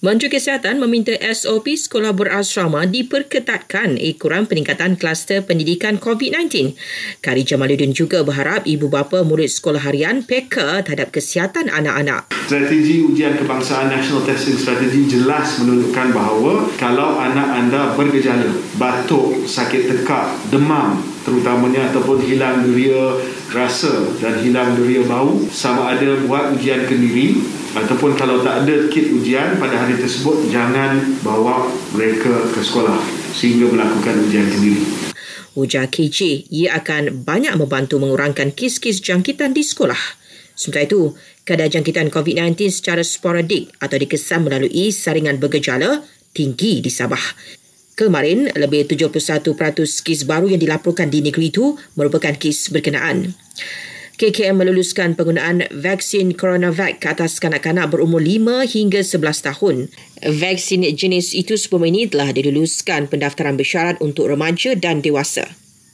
Menteri Kesihatan meminta SOP sekolah berasrama diperketatkan ekoran peningkatan kluster pendidikan COVID-19. Kari Jamaluddin juga berharap ibu bapa murid sekolah harian peka terhadap kesihatan anak-anak. Strategi ujian kebangsaan National Testing Strategy jelas menunjukkan bahawa kalau anak anda bergejala, batuk, sakit tekak, demam, terutamanya ataupun hilang deria rasa dan hilang deria bau, sama ada buat ujian kendiri ataupun kalau tak ada kit ujian pada hari tersebut, jangan bawa mereka ke sekolah sehingga melakukan ujian kendiri. Uji Kiji, ia akan banyak membantu mengurangkan kes-kes jangkitan di sekolah. Sementara itu, kadar jangkitan COVID-19 secara sporadik atau dikesan melalui saringan bergejala tinggi di Sabah. Kemarin, lebih 71% kes baru yang dilaporkan di negeri itu merupakan kes berkenaan. KKM meluluskan penggunaan vaksin CoronaVac ke atas kanak-kanak berumur 5 hingga 11 tahun. Vaksin jenis itu sebelum ini telah diluluskan pendaftaran bersyarat untuk remaja dan dewasa.